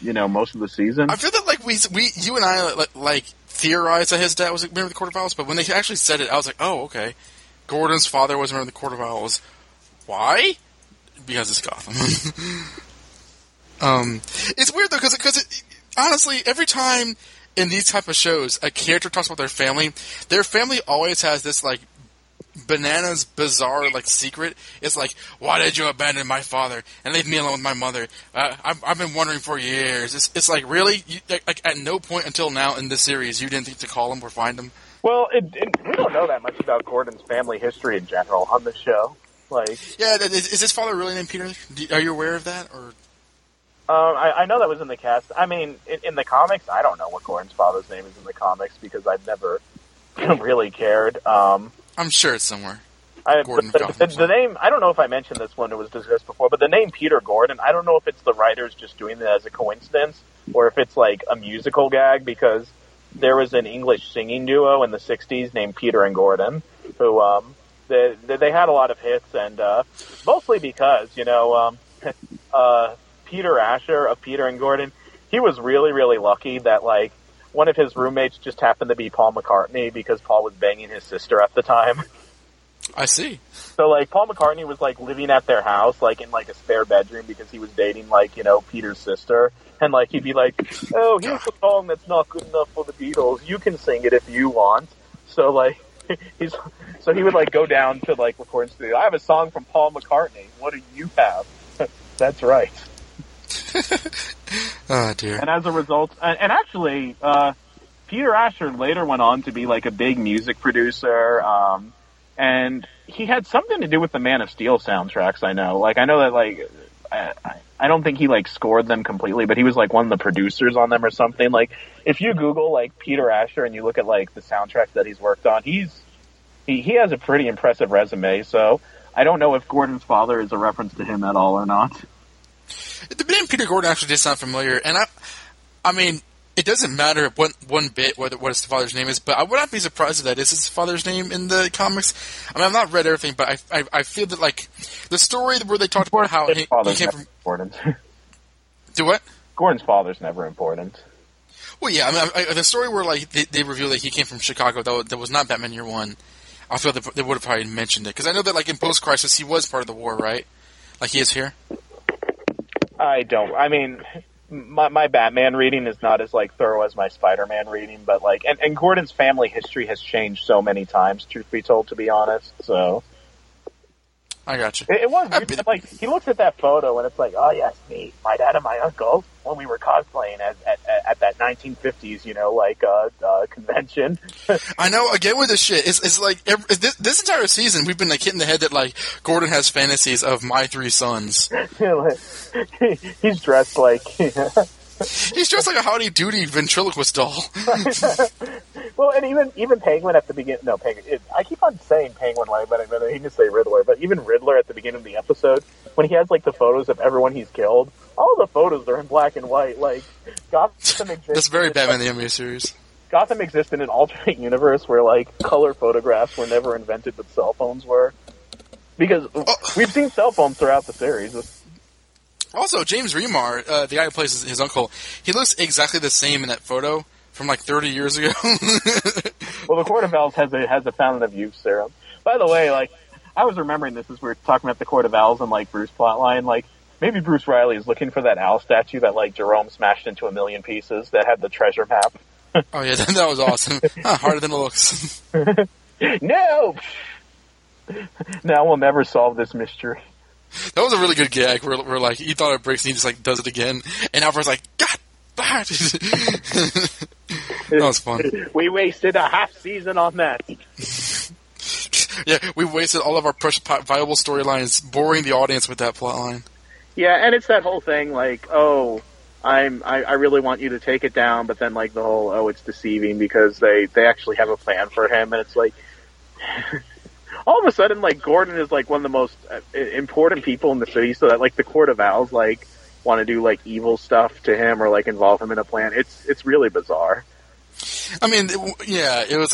most of the season. I feel that, like, we you and I, like theorized that his dad was a member of the Court of Owls, but when they actually said it, I was like, oh, okay. Gordon's father was a member of the Court of Owls. Why? Because it's Gotham. It's weird, though, because honestly, every time in these type of shows a character talks about their family always has this, like, bananas bizarre, like, secret. It's like, why did you abandon my father and leave me alone with my mother? I've been wondering for years. It's like, really? Like, at no point until now in this series you didn't think to call him or find him? Well, we don't know that much about Gordon's family history in general on the show. Like, yeah, is his father really named Peter? Are you aware of that? Or I know that was in the cast. I mean, in the comics, I don't know what Gordon's father's name is in the comics because I've never really cared. I'm sure it's somewhere. The name, I don't know if I mentioned this when it was discussed before, but the name Peter Gordon, I don't know if it's the writers just doing that as a coincidence or if it's like a musical gag, because there was an English singing duo in the 60s named Peter and Gordon who, they had a lot of hits, and mostly because, you know, Peter Asher of Peter and Gordon, he was really, really lucky that, like, one of his roommates just happened to be Paul McCartney because Paul was banging his sister at the time. I see. So, like, Paul McCartney was, like, living at their house, like, in, like, a spare bedroom because he was dating, like, you know, Peter's sister. And, like, he'd be like, oh, here's a song that's not good enough for the Beatles. You can sing it if you want. So, like, he would, like, go down to, like, recording studio. I have a song from Paul McCartney. What do you have? That's right. Oh, dear. And as a result, and actually, Peter Asher later went on to be, like, a big music producer, and he had something to do with the Man of Steel soundtracks, I know. Like, I know that, like, I don't think he, like, scored them completely, but he was, like, one of the producers on them or something. Like, if you Google, like, Peter Asher and you look at, like, the soundtrack that he's worked on, he has a pretty impressive resume, so I don't know if Gordon's father is a reference to him at all or not. The name Peter Gordon actually did sound familiar, and I mean, it doesn't matter one bit what his father's name is, but I would not be surprised if that is his father's name in the comics. I mean, I've not read everything, but I feel that, like, the story where they talked about how he came from... Important. Do what? Gordon's father's never important. Well, yeah, I mean, the story where, like, they reveal that he came from Chicago, that was not Batman Year One, I feel that they would have probably mentioned it, because I know that, like, in post-crisis, he was part of the war, right? Like, he is here? I don't. I mean, my Batman reading is not as, like, thorough as my Spider-Man reading, but, like, and Gordon's family history has changed so many times, truth be told, to be honest. So I got you. It was weird, like, he looks at that photo and it's like, oh yes, me, my dad, and my uncle when we were cosplaying at that 1950s, you know, like convention. I know. Again with this shit, it's like this entire season we've been, like, hitting the head that, like, Gordon has fantasies of my three sons. He's dressed like. He's dressed like a Howdy Doody ventriloquist doll. Well, and even Penguin at the beginning. No, Penguin. I keep on saying Penguin Lang, but he can say Riddler. But even Riddler at the beginning of the episode, when he has the photos of everyone he's killed, all the photos are in black and white. Gotham exists. That's very Batman the Animated Series. Gotham exists in an alternate universe where color photographs were never invented, but cell phones were. Because we've seen cell phones throughout the series. Also, James Remar, the guy who plays his uncle, he looks exactly the same in that photo from 30 years ago. Well, the Court of Owls has a fountain of youth serum. By the way, I was remembering this as we were talking about the Court of Owls and Bruce plotline. Maybe Bruce Riley is looking for that owl statue that Jerome smashed into 1,000,000 pieces that had the treasure map. Oh yeah, that was awesome. Harder than it looks. No. Now we'll never solve this mystery. That was a really good gag where he thought it breaks and he just does it again, and Alfred's God damn it. That was fun. We wasted a half season on that. Yeah, we wasted all of our precious viable storylines boring the audience with that plotline. Yeah, and it's that whole thing I really want you to take it down, but then the whole it's deceiving because they actually have a plan for him, and it's all of a sudden Gordon is one of the most important people in the city, so that the Court of Owls want to do evil stuff to him or involve him in a plan. It's really bizarre. Yeah, it was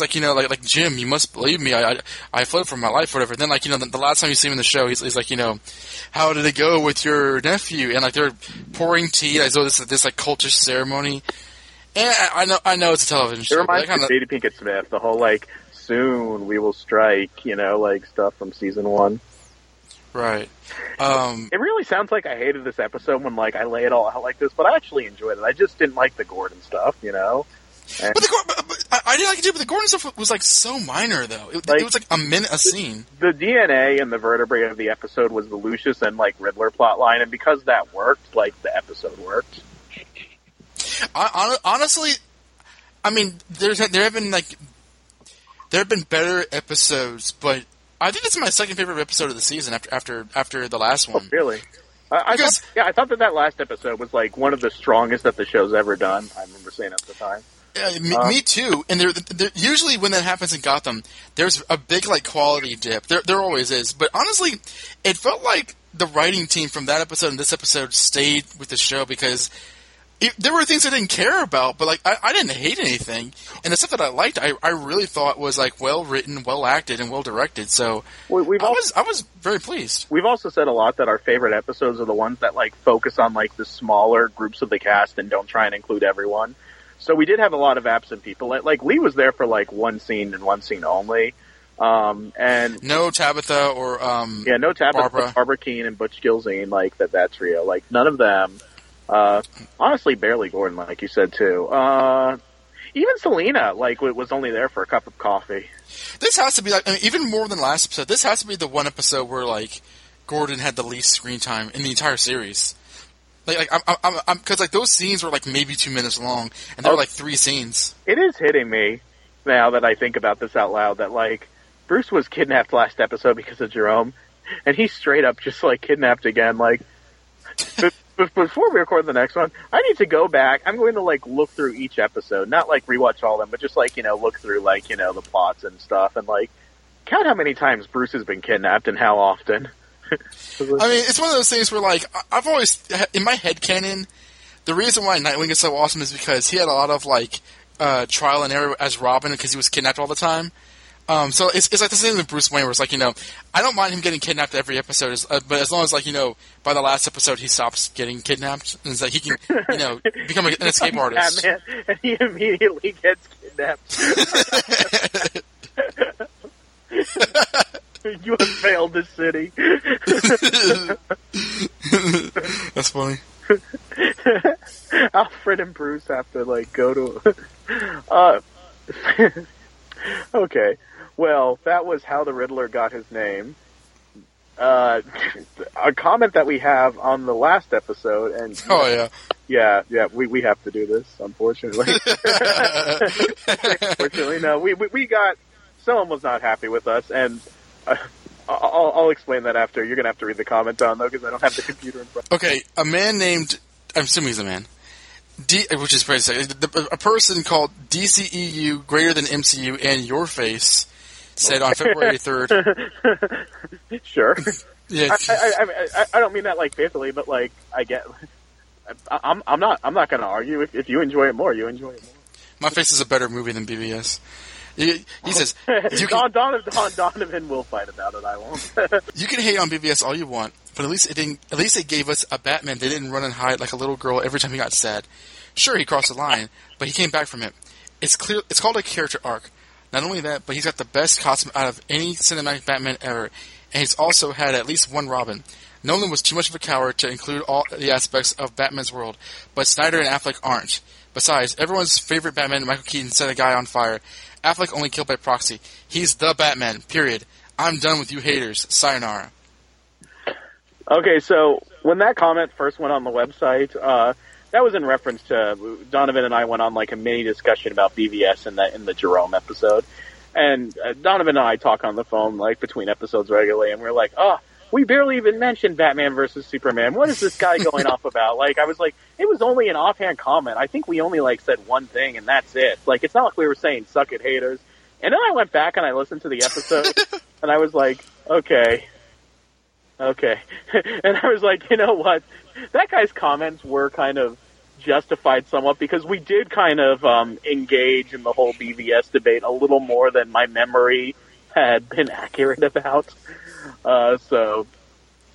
Jim, you must believe me. I fled for my life, or whatever. Then the last time you see him in the show, he's how did it go with your nephew? And they're pouring tea as though this cultish ceremony. And I know it's a television show. It reminds me of Sadie Pinkett Smith, the whole soon we will strike, stuff from season 1. Right. It really sounds like I hated this episode when I lay it all out like this, but I actually enjoyed it. I just didn't like the Gordon stuff, But I didn't like it too, but the Gordon stuff was so minor though. It was a minute a scene. The DNA and the vertebrae of the episode was the Lucius and Riddler plotline, and because that worked, the episode worked. Honestly, there have been better episodes, but I think it's my second favorite episode of the season after the last one. Oh, really? I thought that last episode was one of the strongest that the show's ever done. I remember saying at the time. Yeah, me too. And there, usually when that happens in Gotham, there's a big quality dip. There always is. But honestly, it felt like the writing team from that episode and this episode stayed with the show because there were things I didn't care about, but I didn't hate anything. And the stuff that I liked, I really thought was well written, well acted, and well directed. So I was very pleased. We've also said a lot that our favorite episodes are the ones that focus on the smaller groups of the cast and don't try and include everyone. So we did have a lot of absent people. Lee was there for one scene and one scene only, and no Tabitha or no Tabitha, Barbara Keene and Butch Gilzean. That trio. None of them. Honestly, barely Gordon, like you said too. Even Selina, was only there for a cup of coffee. This has to be even more than last episode. This has to be the one episode where Gordon had the least screen time in the entire series. Because those scenes were maybe 2 minutes long, and there were 3 scenes. It is hitting me now that I think about this out loud that Bruce was kidnapped last episode because of Jerome, and he's straight up just kidnapped again. Before we record the next one, I need to go back. I'm going to look through each episode, not rewatch all of them, but just look through the plots and stuff, and count how many times Bruce has been kidnapped and how often. It's one of those things where, I've always, in my headcanon, the reason why Nightwing is so awesome is because he had a lot of, trial and error as Robin because he was kidnapped all the time. So it's the same with Bruce Wayne where it's I don't mind him getting kidnapped every episode, but as long as, by the last episode he stops getting kidnapped and he can, become an escape artist. Yeah, man. And he immediately gets kidnapped. You have failed this city. That's funny. Alfred and Bruce have to go to. Okay, well that was how the Riddler got his name. A comment that we have on the last episode, and we have to do this unfortunately. Unfortunately, no, we got someone was not happy with us and. I'll explain that after. You're going to have to read the comment on, though, because I don't have the computer in front of me. Okay, a man named... I'm assuming he's a man. Which is crazy. A person called DCEU, greater than MCU, and Your Face said on February 3rd. Sure. Yeah. I don't mean that like faithfully, but like I get. I'm not going to argue if you enjoy it more. You enjoy it more. My Face is a better movie than BBS. He says Donovan will fight about it. I won't. You can hate on BBS all you want, but at least it gave us a Batman that didn't run and hide like a little girl every time he got sad. Sure, he crossed the line, but he came back from it. It's clear. It's called a character arc. Not only that, but he's got the best costume out of any cinematic Batman ever, and he's also had at least one Robin. Nolan was too much of a coward to include all the aspects of Batman's world, but Snyder and Affleck aren't. Besides, everyone's favorite Batman, Michael Keaton, set a guy on fire. Affleck only killed by proxy. He's the Batman, period. I'm done with you haters. Sayonara. Okay, so when that comment first went on the website, that was in reference to Donovan and I went on like a mini discussion about BVS in the Jerome episode. And Donovan and I talk on the phone like between episodes regularly, and we're like, oh, we barely even mentioned Batman versus Superman. What is this guy going off about? Like, I was like, it was only an offhand comment. I think we only like said one thing and that's it. Like, it's not like we were saying suck it haters. And then I went back and I listened to the episode and I was like, okay. And I was like, you know what? That guy's comments were kind of justified somewhat because we did kind of engage in the whole BVS debate a little more than my memory had been accurate about. So,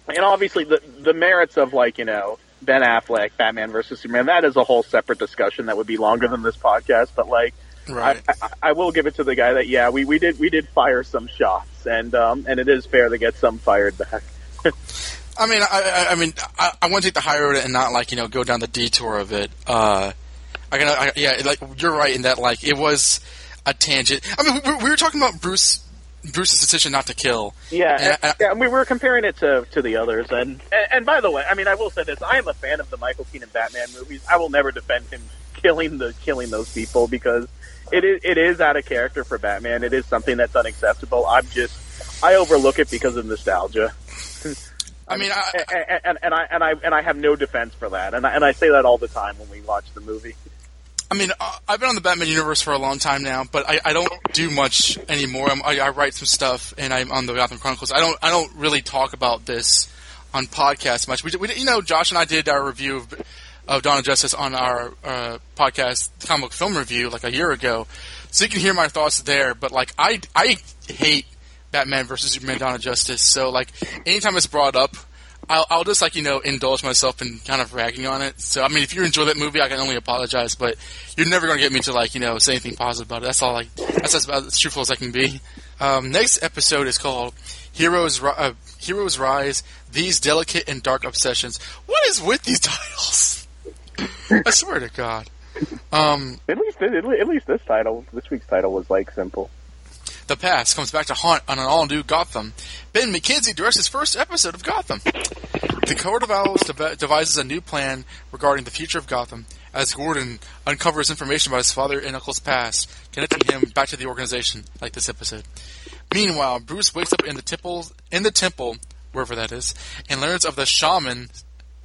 and obviously the merits of like, you know, Ben Affleck, Batman versus Superman, that is a whole separate discussion that would be longer than this podcast, but like, right. I will give it to the guy that, yeah, we did fire some shots and it is fair to get some fired back. I mean, I want to take the high road and not like, you know, go down the detour of it. You're right in that, like, it was a tangent. I mean, we were talking about Bruce's decision not to kill. Yeah, and we were comparing it to the others. And by the way, I mean, I will say this: I am a fan of the Michael Keaton Batman movies. I will never defend him killing those people because it is out of character for Batman. It is something that's unacceptable. I overlook it because of nostalgia. I mean, I have no defense for that, and I say that all the time when we watch the movie. I mean, I've been on the Batman Universe for a long time now, but I don't do much anymore. I write some stuff, and I'm on the Gotham Chronicles. I don't really talk about this on podcasts much. We you know, Josh and I did our review of Dawn of Justice on our podcast, the Comic Book Film Review, like a year ago, so you can hear my thoughts there. But like, I hate Batman versus Superman: Dawn of Justice. So like, anytime it's brought up, I'll just like, you know, indulge myself in kind of ragging on it. So I mean, if you enjoy that movie, I can only apologize, but you're never going to get me to like, you know, say anything positive about it. That's about as truthful as I can be. Next episode is called Heroes Rise: These Delicate and Dark Obsessions. What is with these titles? I swear to God. At least this week's title was like simple. The past comes back to haunt on an all-new Gotham. Ben McKenzie directs his first episode of Gotham. The Court of Owls devises a new plan regarding the future of Gotham as Gordon uncovers information about his father and uncle's past, connecting him back to the organization, like this episode. Meanwhile, Bruce wakes up in the temple, wherever that is, and learns of the shaman,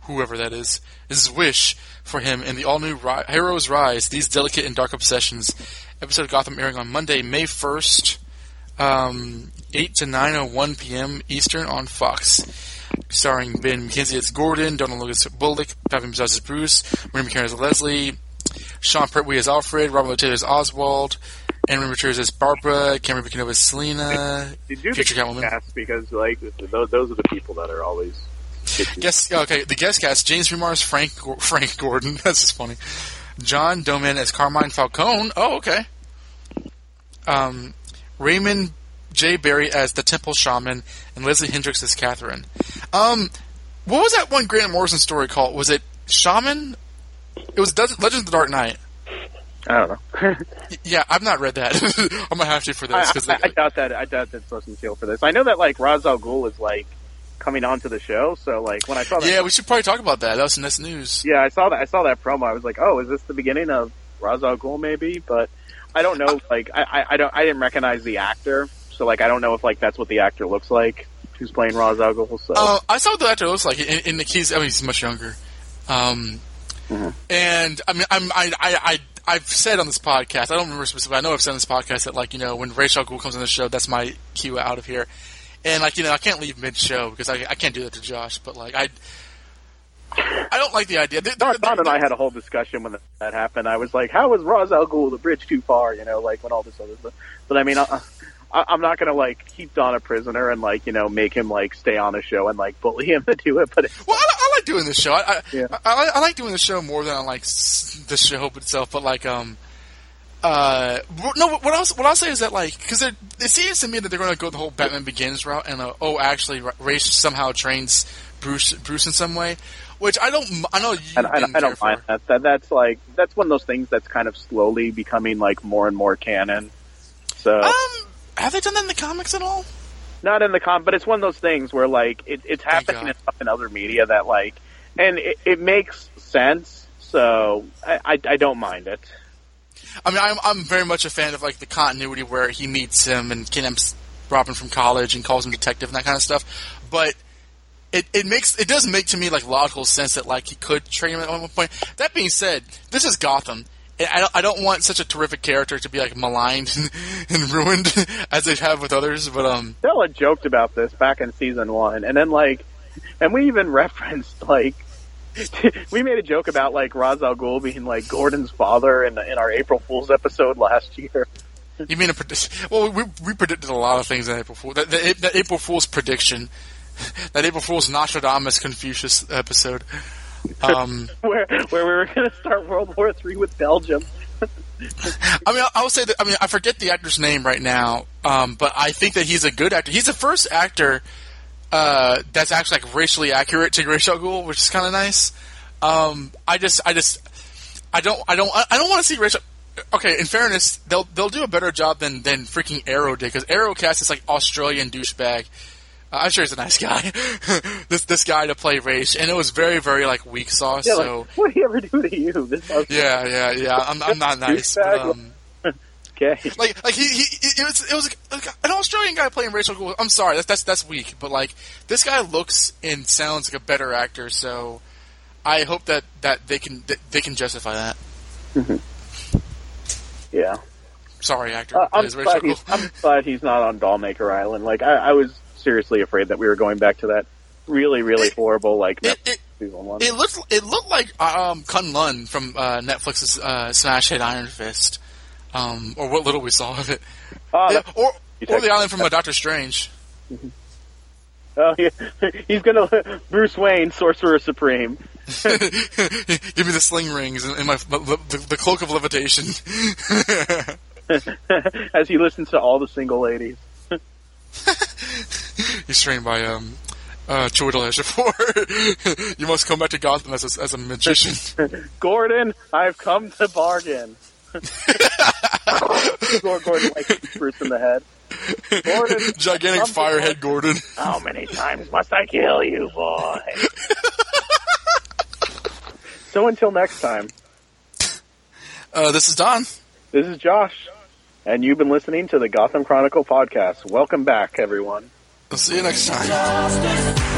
whoever that is, his wish for him in the all-new Heroes Rise: These Delicate and Dark Obsessions episode of Gotham, airing on Monday, May 1st. 8 to 9:01 p.m. Eastern on Fox, starring Ben McKenzie as Gordon, Donald Lucas as Bullock, Patrick Mason as Bruce, Maureen McCarran as Leslie, Sean Pertwee as Alfred, Robert Lothair as Oswald, Henry Richards as Barbara, Cameron McKenna as Selina, future Catwoman. Because like those are the people that are always the guest cast: James Remar as Frank Gordon. That's just funny. John Doman as Carmine Falcone. Oh, okay. Raymond J. Barry as the Temple Shaman, and Leslie Hendricks as Catherine. What was that one Grant Morrison story called? Was it Shaman? It was Legends of the Dark Knight. I don't know. Yeah, I've not read that. I'm gonna have to for this. I doubt that's Leslie Hill for this. I know that like Ra's al Ghul is like coming onto the show, so like when I saw that, yeah, we should probably talk about that. That was in this news. Yeah, I saw that promo. I was like, oh, is this the beginning of Ra's al Ghul? Maybe, but. I don't know, like, I didn't recognize the actor, so, like, I don't know if, like, that's what the actor looks like, who's playing Ra's al Ghul, so. I saw what the actor looks like, and he's much younger. And, I mean, I I've said on this podcast, I don't remember specifically, I know I've said on this podcast that, like, you know, when Ra's al Ghul comes on the show, that's my cue out of here. And, like, you know, I can't leave mid-show because I can't do that to Josh, but, like, I don't like the idea. Don and I had a whole discussion when that happened. I was like, how is Ra's al Ghul the bridge too far, you know, like, when all this other stuff. But, I mean, I'm not going to, like, keep Don a prisoner and, like, you know, make him, like, stay on the show and, like, bully him to do it. But well, I like doing this show. I like doing the show more than I like the show itself. But, like, no, what I'll say is that, like, because it seems to me that they're going to go the whole Batman Begins route and, actually, Ray somehow trains Bruce in some way, which I don't. I know you. I don't mind that. That's one of those things that's kind of slowly becoming, like, more and more canon. So. Have they done that in the comics at all? Not in the comic, but it's one of those things where, like, it's happening in other media that, like, and it makes sense, so I don't mind it. I mean, I'm very much a fan of, like, the continuity where he meets him and kidnaps Robin from college and calls him detective and that kind of stuff, but it does make to me, like, logical sense that, like, he could train him at one point. That being said, this is Gotham. I don't want such a terrific character to be, like, maligned and ruined as they have with others, but Stella joked about this back in season 1, and then, like, and we even referenced, like, we made a joke about, like, Ra's al Ghul being, like, Gordon's father in our April Fool's episode last year. You mean well, we predicted a lot of things in April Fool. That April Fool's prediction, that April Fool's Nostradamus Confucius episode. Where we were going to start World War III with Belgium. I mean, I'll say that. I mean, I forget the actor's name right now, but I think that he's a good actor. He's the first actor that's actually, like, racially accurate to Ra's al Ghul, which is kind of nice. I don't want to see racial. Okay, in fairness, they'll do a better job than freaking Arrow did, because Arrow cast this, like, Australian douchebag. I'm sure he's a nice guy. this guy to play Ra's, and it was very, very, like, weak sauce. Yeah, so, like, what did he ever do to you? Yeah. I'm not nice. But, okay. Like it was an Australian guy playing Ra's al Ghul. I'm sorry, that's weak. But, like, this guy looks and sounds like a better actor. So I hope that they can justify that. Mm-hmm. Yeah. Sorry, actor. I'm glad he's not on Dollmaker Island. Like, I was seriously afraid that we were going back to that really, really horrible, like, Netflix season 1. It looked like Kun Lun from Netflix's smash hit Iron Fist, or what little we saw of it, or the island from Doctor Strange. Oh, yeah. He's gonna Bruce Wayne, Sorcerer Supreme. Give me the sling rings and the cloak of levitation. As he listens to all the single ladies. He's trained by Choidal Ejiofor. You must come back to Gotham as a magician. Gordon, I've come to bargain. Gordon, like, Bruce in the head. Gordon, gigantic firehead Gordon. How many times must I kill you, boy? So until next time. This is Don. This is Josh. And you've been listening to the Gotham Chronicle Podcast. Welcome back, everyone. I'll see you next time.